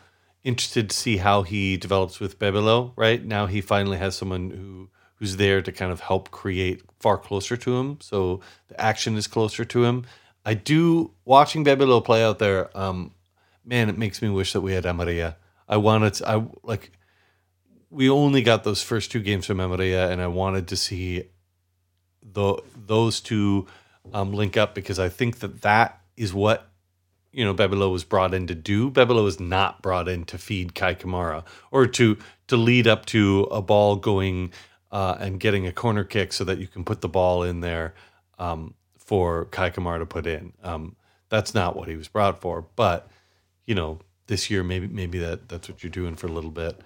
interested to see how he develops with Bebelo. Right now, he finally has someone who's there to kind of help create far closer to him, so the action is closer to him. I do watching Bebelo play out there. Man, it makes me wish that we had Amaria. I wanted to, we only got those first two games from Amaria, and I wanted to see those two link up, because I think that is what, you know, Bebelo was brought in to do. Bebelo was not brought in to feed Kei Kamara or to lead up to a ball going and getting a corner kick so that you can put the ball in there for Kei Kamara to put in. That's not what he was brought for. But, you know, this year maybe that's what you're doing for a little bit.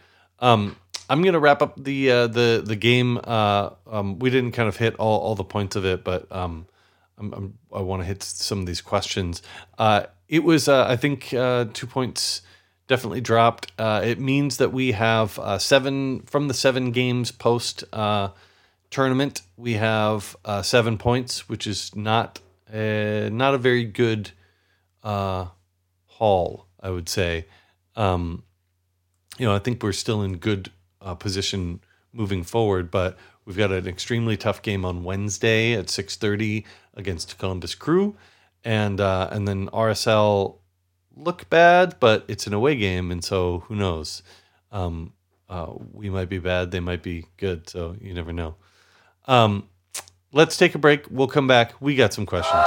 I'm going to wrap up the game. We didn't kind of hit all the points of it, but I want to hit some of these questions. It was, I think, 2 points definitely dropped. It means that we have seven from the seven games post tournament. We have 7 points, which is not a very good haul, I would say. You know, I think we're still in good position moving forward, but we've got an extremely tough game on Wednesday at 6:30 against Columbus Crew, and then RSL look bad, but it's an away game, and so who knows? We might be bad, they might be good, so you never know. Let's take a break. We'll come back. We got some questions.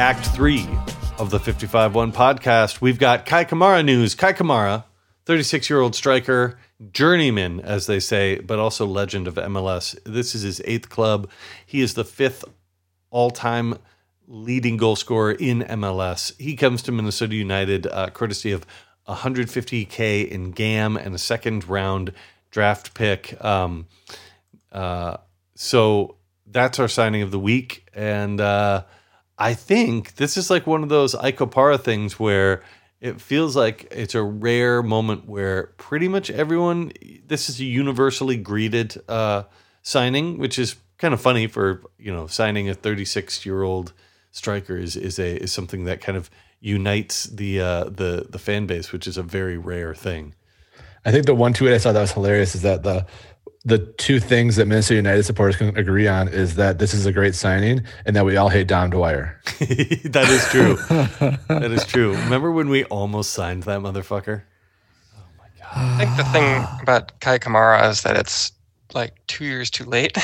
Act 3 of the 55-1 podcast. We've got Kei Kamara news. Kei Kamara, 36-year-old striker, journeyman, as they say, but also legend of MLS. This is his 8th club. He is the 5th all-time leading goal scorer in MLS. He comes to Minnesota United courtesy of $150K in GAM and a second-round draft pick. So that's our signing of the week, and... I think this is like one of those Ike Opara things where it feels like it's a rare moment where pretty much everyone, this is a universally greeted signing, which is kind of funny for, you know, signing a 36-year-old striker is something that kind of unites the fan base, which is a very rare thing. I think the one tweet I saw that was hilarious is that the the two things that Minnesota United supporters can agree on is that this is a great signing and that we all hate Dom Dwyer. That is true. That is true. Remember when we almost signed that motherfucker? Oh, my God. I think the thing about Kei Kamara is that it's like 2 years too late.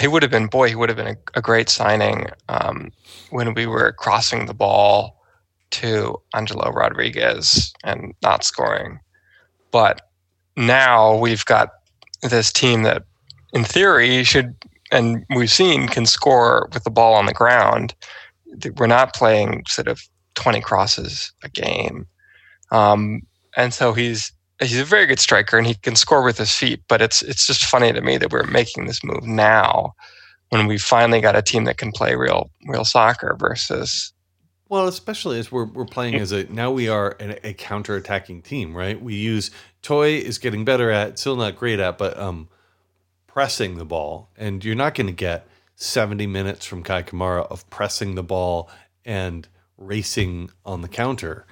He would have been a great signing when we were crossing the ball to Angelo Rodriguez and not scoring. But now we've got this team that, in theory, should, and we've seen, can score with the ball on the ground. We're not playing sort of 20 crosses a game. And so he's a very good striker, and he can score with his feet, but it's just funny to me that we're making this move now when we finally got a team that can play real soccer versus... Well, especially as we're playing as now we are a counter-attacking team, right? We use Toy is getting better at, still not great at, but pressing the ball. And you're not going to get 70 minutes from Kei Kamara of pressing the ball and racing on the counter.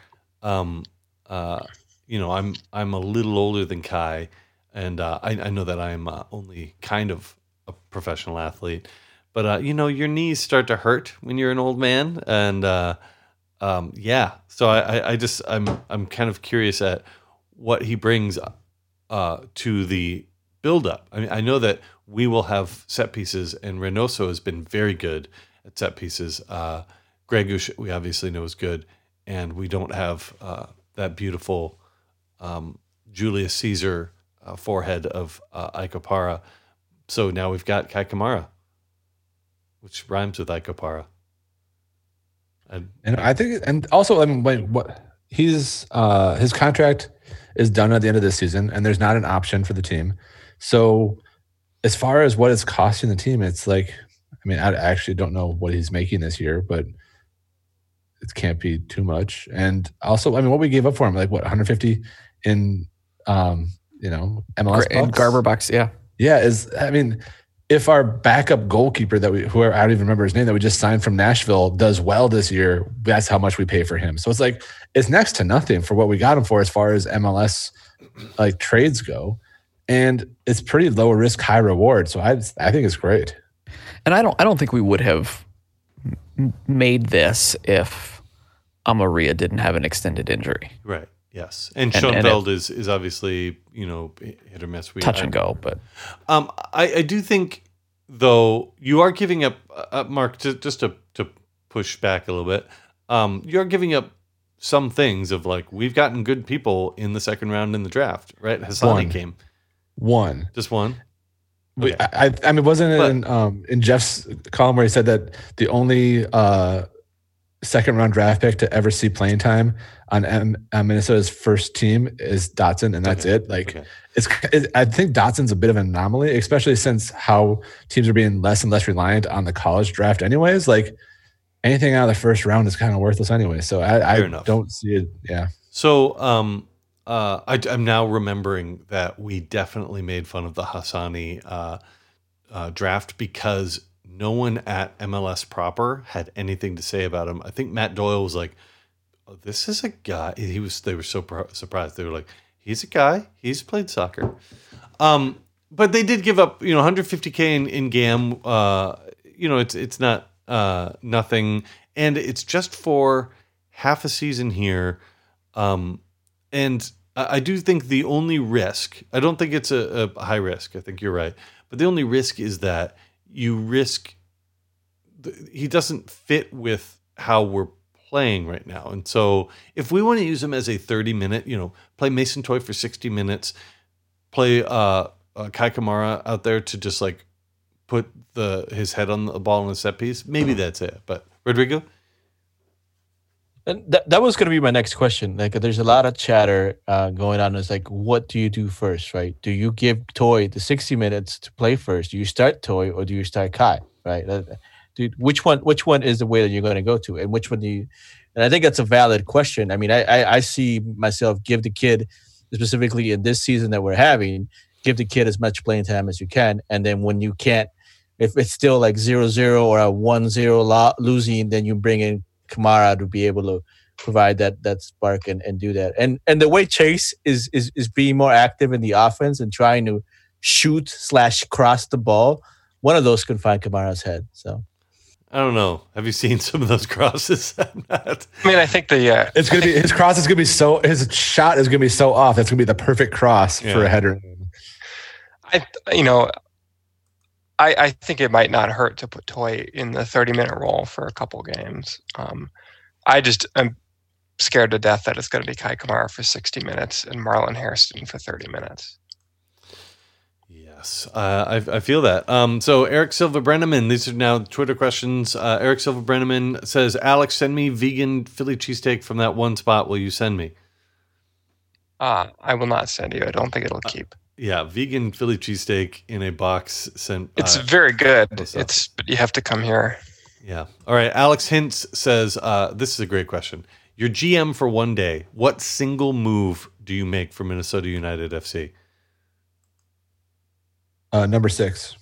I'm a little older than Kai, and I know that I'm only kind of a professional athlete. But, your knees start to hurt when you're an old man. And, so I'm kind of curious at what he brings to the buildup. I mean, I know that we will have set pieces, and Reynoso has been very good at set pieces. Greguš, we obviously know, is good. And we don't have that beautiful Julius Caesar forehead of Ike Opara. So now we've got Kei Kamara, which rhymes with Ike Opara. And I think, and also, I mean, his contract is done at the end of this season, and there's not an option for the team. So, as far as what it's costing the team, it's like, I mean, I actually don't know what he's making this year, but it can't be too much. And also, I mean, what we gave up for him, like what, 150 in, MLS bucks? Garber bucks, yeah, yeah. If our backup goalkeeper I don't even remember his name, that we just signed from Nashville does well this year, that's how much we pay for him. So it's like, it's next to nothing for what we got him for as far as MLS like trades go. And it's pretty low risk, high reward. So I think it's great. And I don't think we would have made this if Amaria didn't have an extended injury. Right. Yes, and Schoenfeld is obviously, hit or miss. Touch and go, but... I do think, though, you are giving up... Mark, just to push back a little bit, you're giving up some things of, like, we've gotten good people in the second round in the draft, right? Hassani came. One. Just one? Okay. Wasn't it in Jeff's column where he said that the only... second-round draft pick to ever see playing time on Minnesota's first team is Dotson, and that's okay. It. Like, okay. I think Dotson's a bit of an anomaly, especially since how teams are being less and less reliant on the college draft anyways. Like, anything out of the first round is kind of worthless anyway. So I don't see it. Yeah. So I'm now remembering that we definitely made fun of the Hassani draft because no one at MLS proper had anything to say about him. I think Matt Doyle was like, oh, this is a guy. They were so surprised. They were like, he's a guy. He's played soccer. But they did give up, $150K in GAM. It's not nothing. And it's just for half a season here. And I do think the only risk, I don't think it's a high risk. I think you're right. But the only risk is that you risk he doesn't fit with how we're playing right now. And so if we want to use him as a 30-minute, play Mason Toy for 60 minutes, play Kei Kamara out there to just like put his head on the ball in a set piece, maybe that's it. But Rodrigo? And that was going to be my next question. Like, there's a lot of chatter going on. It's like, what do you do first, right? Do you give Toy the 60 minutes to play first? Do you start Toy or do you start Kai, right? Which one is the way that you're going to go to? And which one do you... And I think that's a valid question. I mean, I see myself give the kid, specifically in this season that we're having, give the kid as much playing time as you can. And then when you can't, if it's still like 0-0 or a 1-0 losing, then you bring in Kamara to be able to provide that spark and do that. And the way Chase is being more active in the offense and trying to shoot / cross the ball, one of those can find Kamara's head. So I don't know. Have you seen some of those crosses? I'm not. I mean, I think his shot is gonna be so off. It's gonna be the perfect cross for a header. I think it might not hurt to put Toy in the 30-minute role for a couple games. I'm scared to death that it's going to be Kei Kamara for 60 minutes and Marlon Hairston for 30 minutes. Yes, I feel that. So Eric Silva Brenneman, these are now Twitter questions. Eric Silva Brenneman says, Alex, send me vegan Philly cheesesteak from that one spot. Will you send me? I will not send you. I don't think it'll keep. Yeah, vegan Philly cheesesteak in a box sent. It's very good. But you have to come here. Yeah. All right. Alex Hintz says, this is a great question. You're GM for one day. What single move do you make for Minnesota United FC? Number 6.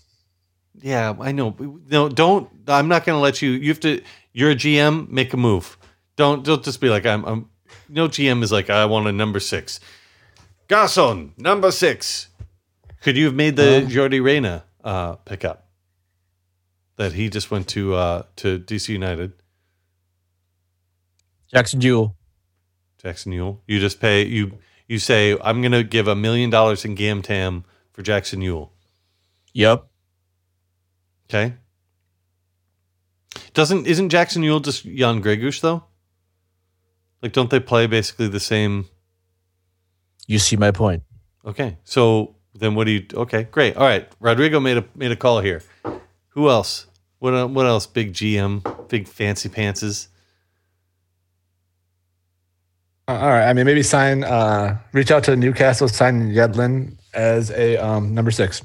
Yeah, I know. No, don't. I'm not going to let you. You have to. You're a GM. Make a move. Don't just be like I'm. No GM is like I want a number 6. Garson, number 6. Could you have made the Jordi Reyna pickup that he just went to DC United? Jackson Yueill. Jackson Yueill. You just pay. You say I'm going to give $1 million in Gamtam for Jackson Yueill. Yep. Okay. Isn't Jackson Yueill just Jan Greguš though? Like, don't they play basically the same? You see my point. Okay. So then what do you... Okay, great. All right. Rodrigo made a call here. Who else? What else? Big GM, big fancy pantses. All right. I mean, maybe reach out to Newcastle, sign Yedlin as a number 6.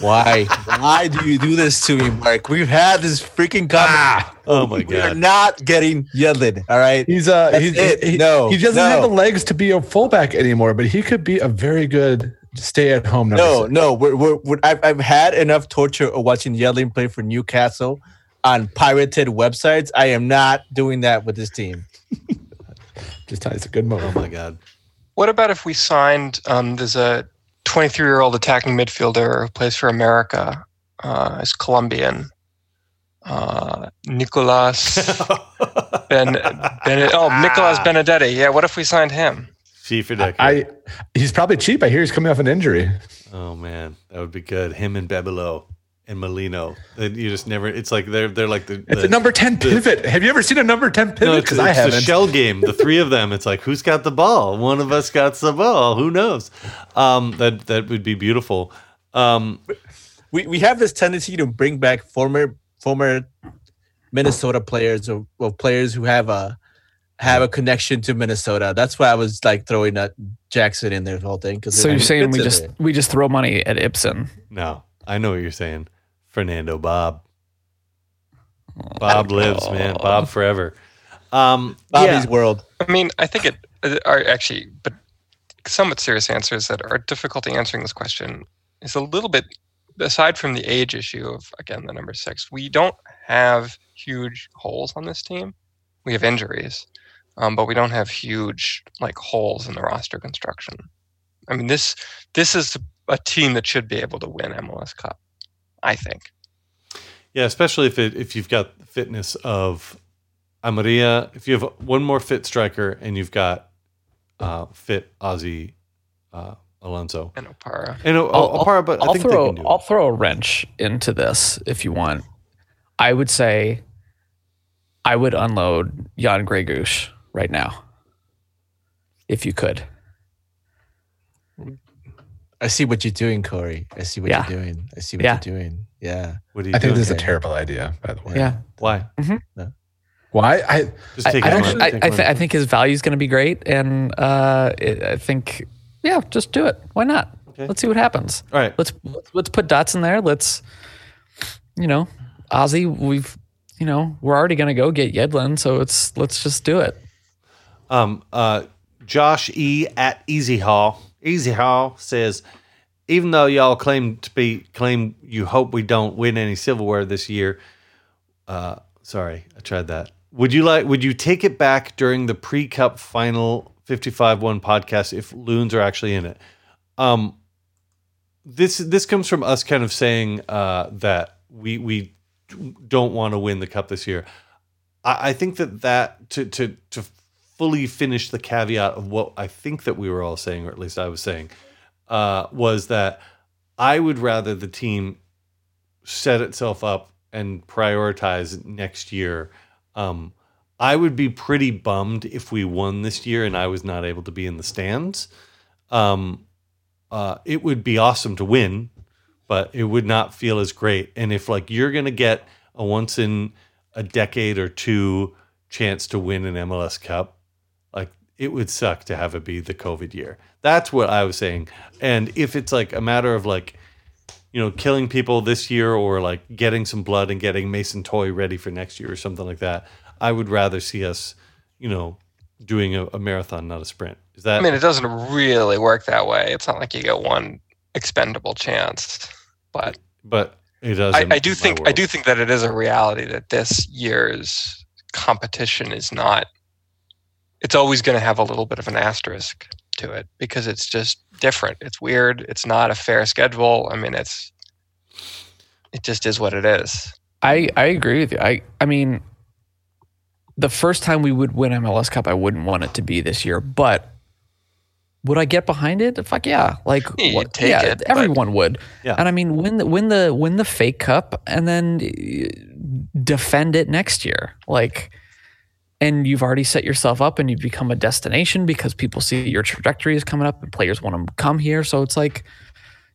Why? Why do you do this to me, Mark? We've had this freaking comment. Oh my God! We are not getting Yedlin. All right, he doesn't have the legs to be a fullback anymore, but he could be a very good stay-at-home number 6. I've had enough torture of watching Yedlin play for Newcastle on pirated websites. I am not doing that with this team. Just it's a good move. Oh my God! What about if we signed? There's a 23-year-old attacking midfielder who plays for America, is Colombian. Nicolas Nicolas Benedetti. Yeah, what if we signed him? Schieferdecker. He's probably cheap. I hear he's coming off an injury. Oh man, that would be good. Him and Bebelo and Molino. You just never. It's like they're like the. It's a number 10 pivot. Have you ever seen a number 10 pivot? Because I haven't. It's a shell game. The three of them. It's like who's got the ball? One of us got the ball. Who knows? That would be beautiful. We have this tendency to bring back former Minnesota players or players who have a connection to Minnesota. That's why I was like throwing Jackson in there the whole thing. So you're saying we just throw money at Ibsen? No, I know what you're saying. Fernando Bob. Bob lives, man. Bob forever. Bobby's world. I mean, I think but somewhat serious answers that are difficult to answering this question is a little bit, aside from the age issue of, again, the number 6, we don't have huge holes on this team. We have injuries, but we don't have huge holes in the roster construction. I mean, this is a team that should be able to win MLS Cup, I think. Yeah, especially if you've got the fitness of Amaria. If you have one more fit striker and you've got fit Ozzy Alonso and Opara. I'll throw a wrench into this if you want. I would say I would unload Jan Greguš right now if you could. I see what you're doing, Corey. I see what you're doing. I see what you're doing. Yeah. What do you think this is a terrible idea, by the way. Yeah. Why? Mm-hmm. No. Why? I think his value is going to be great, and I think. Yeah, just do it. Why not? Okay. Let's see what happens. All right. Let's put dots in there. Let's, Ozzy, we're already going to go get Yedlin, so let's just do it. Josh E. at Easy Hall says, even though y'all claim you hope we don't win any silverware this year. Sorry, I tried that. Would you take it back during the pre-cup final 55-1 podcast if loons are actually in it? this comes from us kind of saying that we don't want to win the cup this year. I think that to fully finish the caveat of what I think that we were all saying, or at least I was saying, was that I would rather the team set itself up and prioritize next year. I would be pretty bummed if we won this year and I was not able to be in the stands. It would be awesome to win, but it would not feel as great. And if like you're going to get a once in a decade or two chance to win an MLS Cup, like it would suck to have it be the COVID year. That's what I was saying. And if it's like a matter of like, you know, killing people this year or like getting some blood and getting Mason Toy ready for next year or something like that, I would rather see us, you know, doing a marathon, not a sprint. Is that? I mean, it doesn't really work that way. It's not like you get one expendable chance, but it does. I do think that it is a reality that this year's competition is not. It's always going to have a little bit of an asterisk to it because it's just different. It's weird. It's not a fair schedule. I mean, it just is what it is. I agree with you. I mean, the first time we would win MLS Cup, I wouldn't want it to be this year, but would I get behind it? Fuck yeah. Like yeah, everyone would. Yeah. And I mean, win the fake cup and then defend it next year. Like, and you've already set yourself up and you've become a destination because people see your trajectory is coming up and players want to come here. So it's like,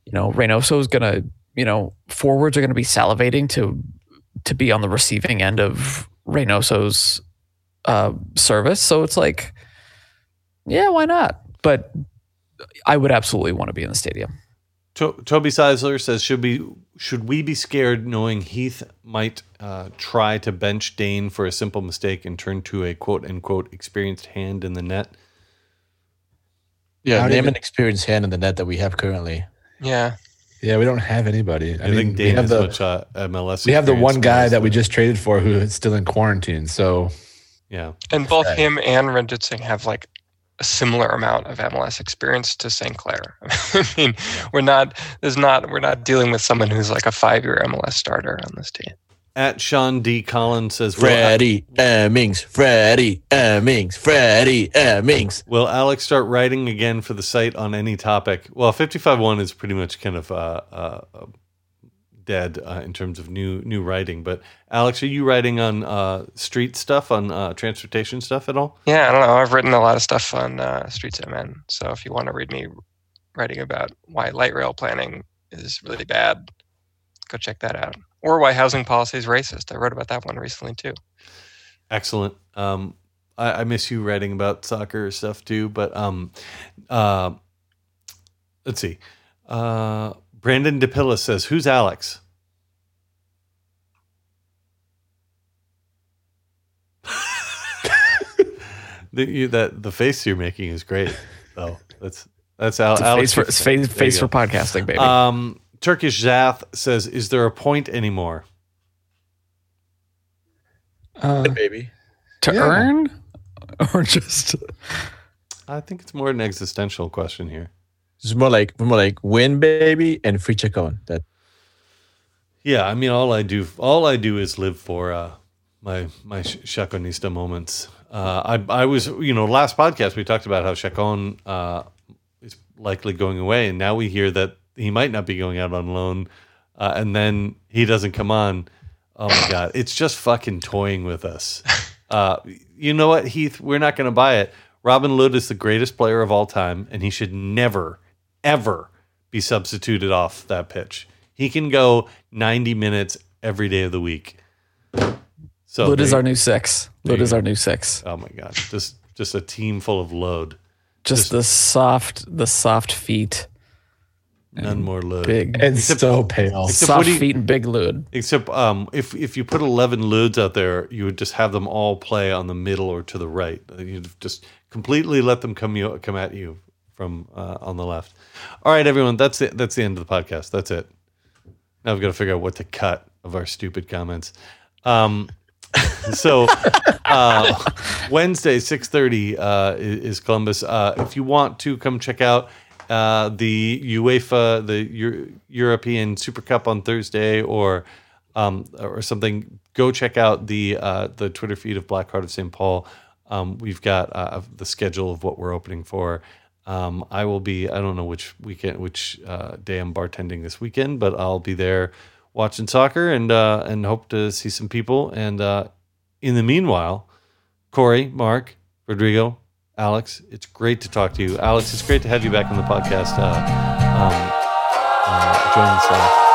you know, Reynoso is going to, you know, forwards are going to be salivating to be on the receiving end of Reynoso's service. So it's like, yeah, why not? But I would absolutely want to be in the stadium. Toby Seisler says, should we be scared knowing Heath might try to bench Dane for a simple mistake and turn to a quote-unquote experienced hand in the net? Yeah, name an experienced hand in the net that we have currently. Yeah. Yeah, we don't have anybody. I think Dane has much MLS. We have the one guy that we just traded for who is still in quarantine, so... Yeah. And both him and Ranjit Singh have, like, a similar amount of MLS experience to St. Clair. I mean, we're not dealing with someone who's like a 5-year MLS starter on this team. At Sean D. Collins says, Freddie Emmings. Will Alex start writing again for the site on any topic? Well, 55.1 is pretty much kind of dead in terms of new writing. But Alex, are you writing on street stuff, on transportation stuff at all? Yeah, I don't know. I've written a lot of stuff on Streets MN. So if you want to read me writing about why light rail planning is really bad, go check that out. Or why housing policy is racist. I wrote about that one recently too. Excellent. I miss you writing about soccer stuff too. But let's see. Brandon DePilla says, who's Alex? the face you're making is great, though. That's Alex. Face for podcasting, baby. Turkish Zath says, is there a point anymore? Maybe. Earn? Or just... I think it's more an existential question here. It's more like win, baby, and free Chacón. That. Yeah, I mean, all I do is live for my Chaconista moments. I was, you know, last podcast we talked about how Chacón is likely going away, and now we hear that he might not be going out on loan, and then he doesn't come on. Oh my God, it's just fucking toying with us. You know what, Heath? We're not going to buy it. Robin Lod is the greatest player of all time, and he should never, ever be substituted off that pitch. He can go 90 minutes every day of the week. So Lod is our new six. Lod is our new six. Oh my God. Just a team full of Lod. Just the soft feet. None more Lod. Big. And except, so pale. Soft feet and big Lod. Except if you put 11 Lods out there, you would just have them all play on the middle or to the right. You'd just completely let them come at you from on the left. All right, everyone, that's it. That's the end of the podcast. That's it. Now we've got to figure out what to cut of our stupid comments. So Wednesday, 6:30 is Columbus. If you want to come check out the UEFA, the European Super Cup on Thursday, or something, go check out the Twitter feed of Blackheart of St. Paul. We've got the schedule of what we're opening for. I will be, I don't know which weekend, which day I'm bartending this weekend, but I'll be there watching soccer and hope to see some people. And in the meanwhile, Corey, Mark, Rodrigo, Alex, it's great to talk to you. Alex, it's great to have you back on the podcast. Join us.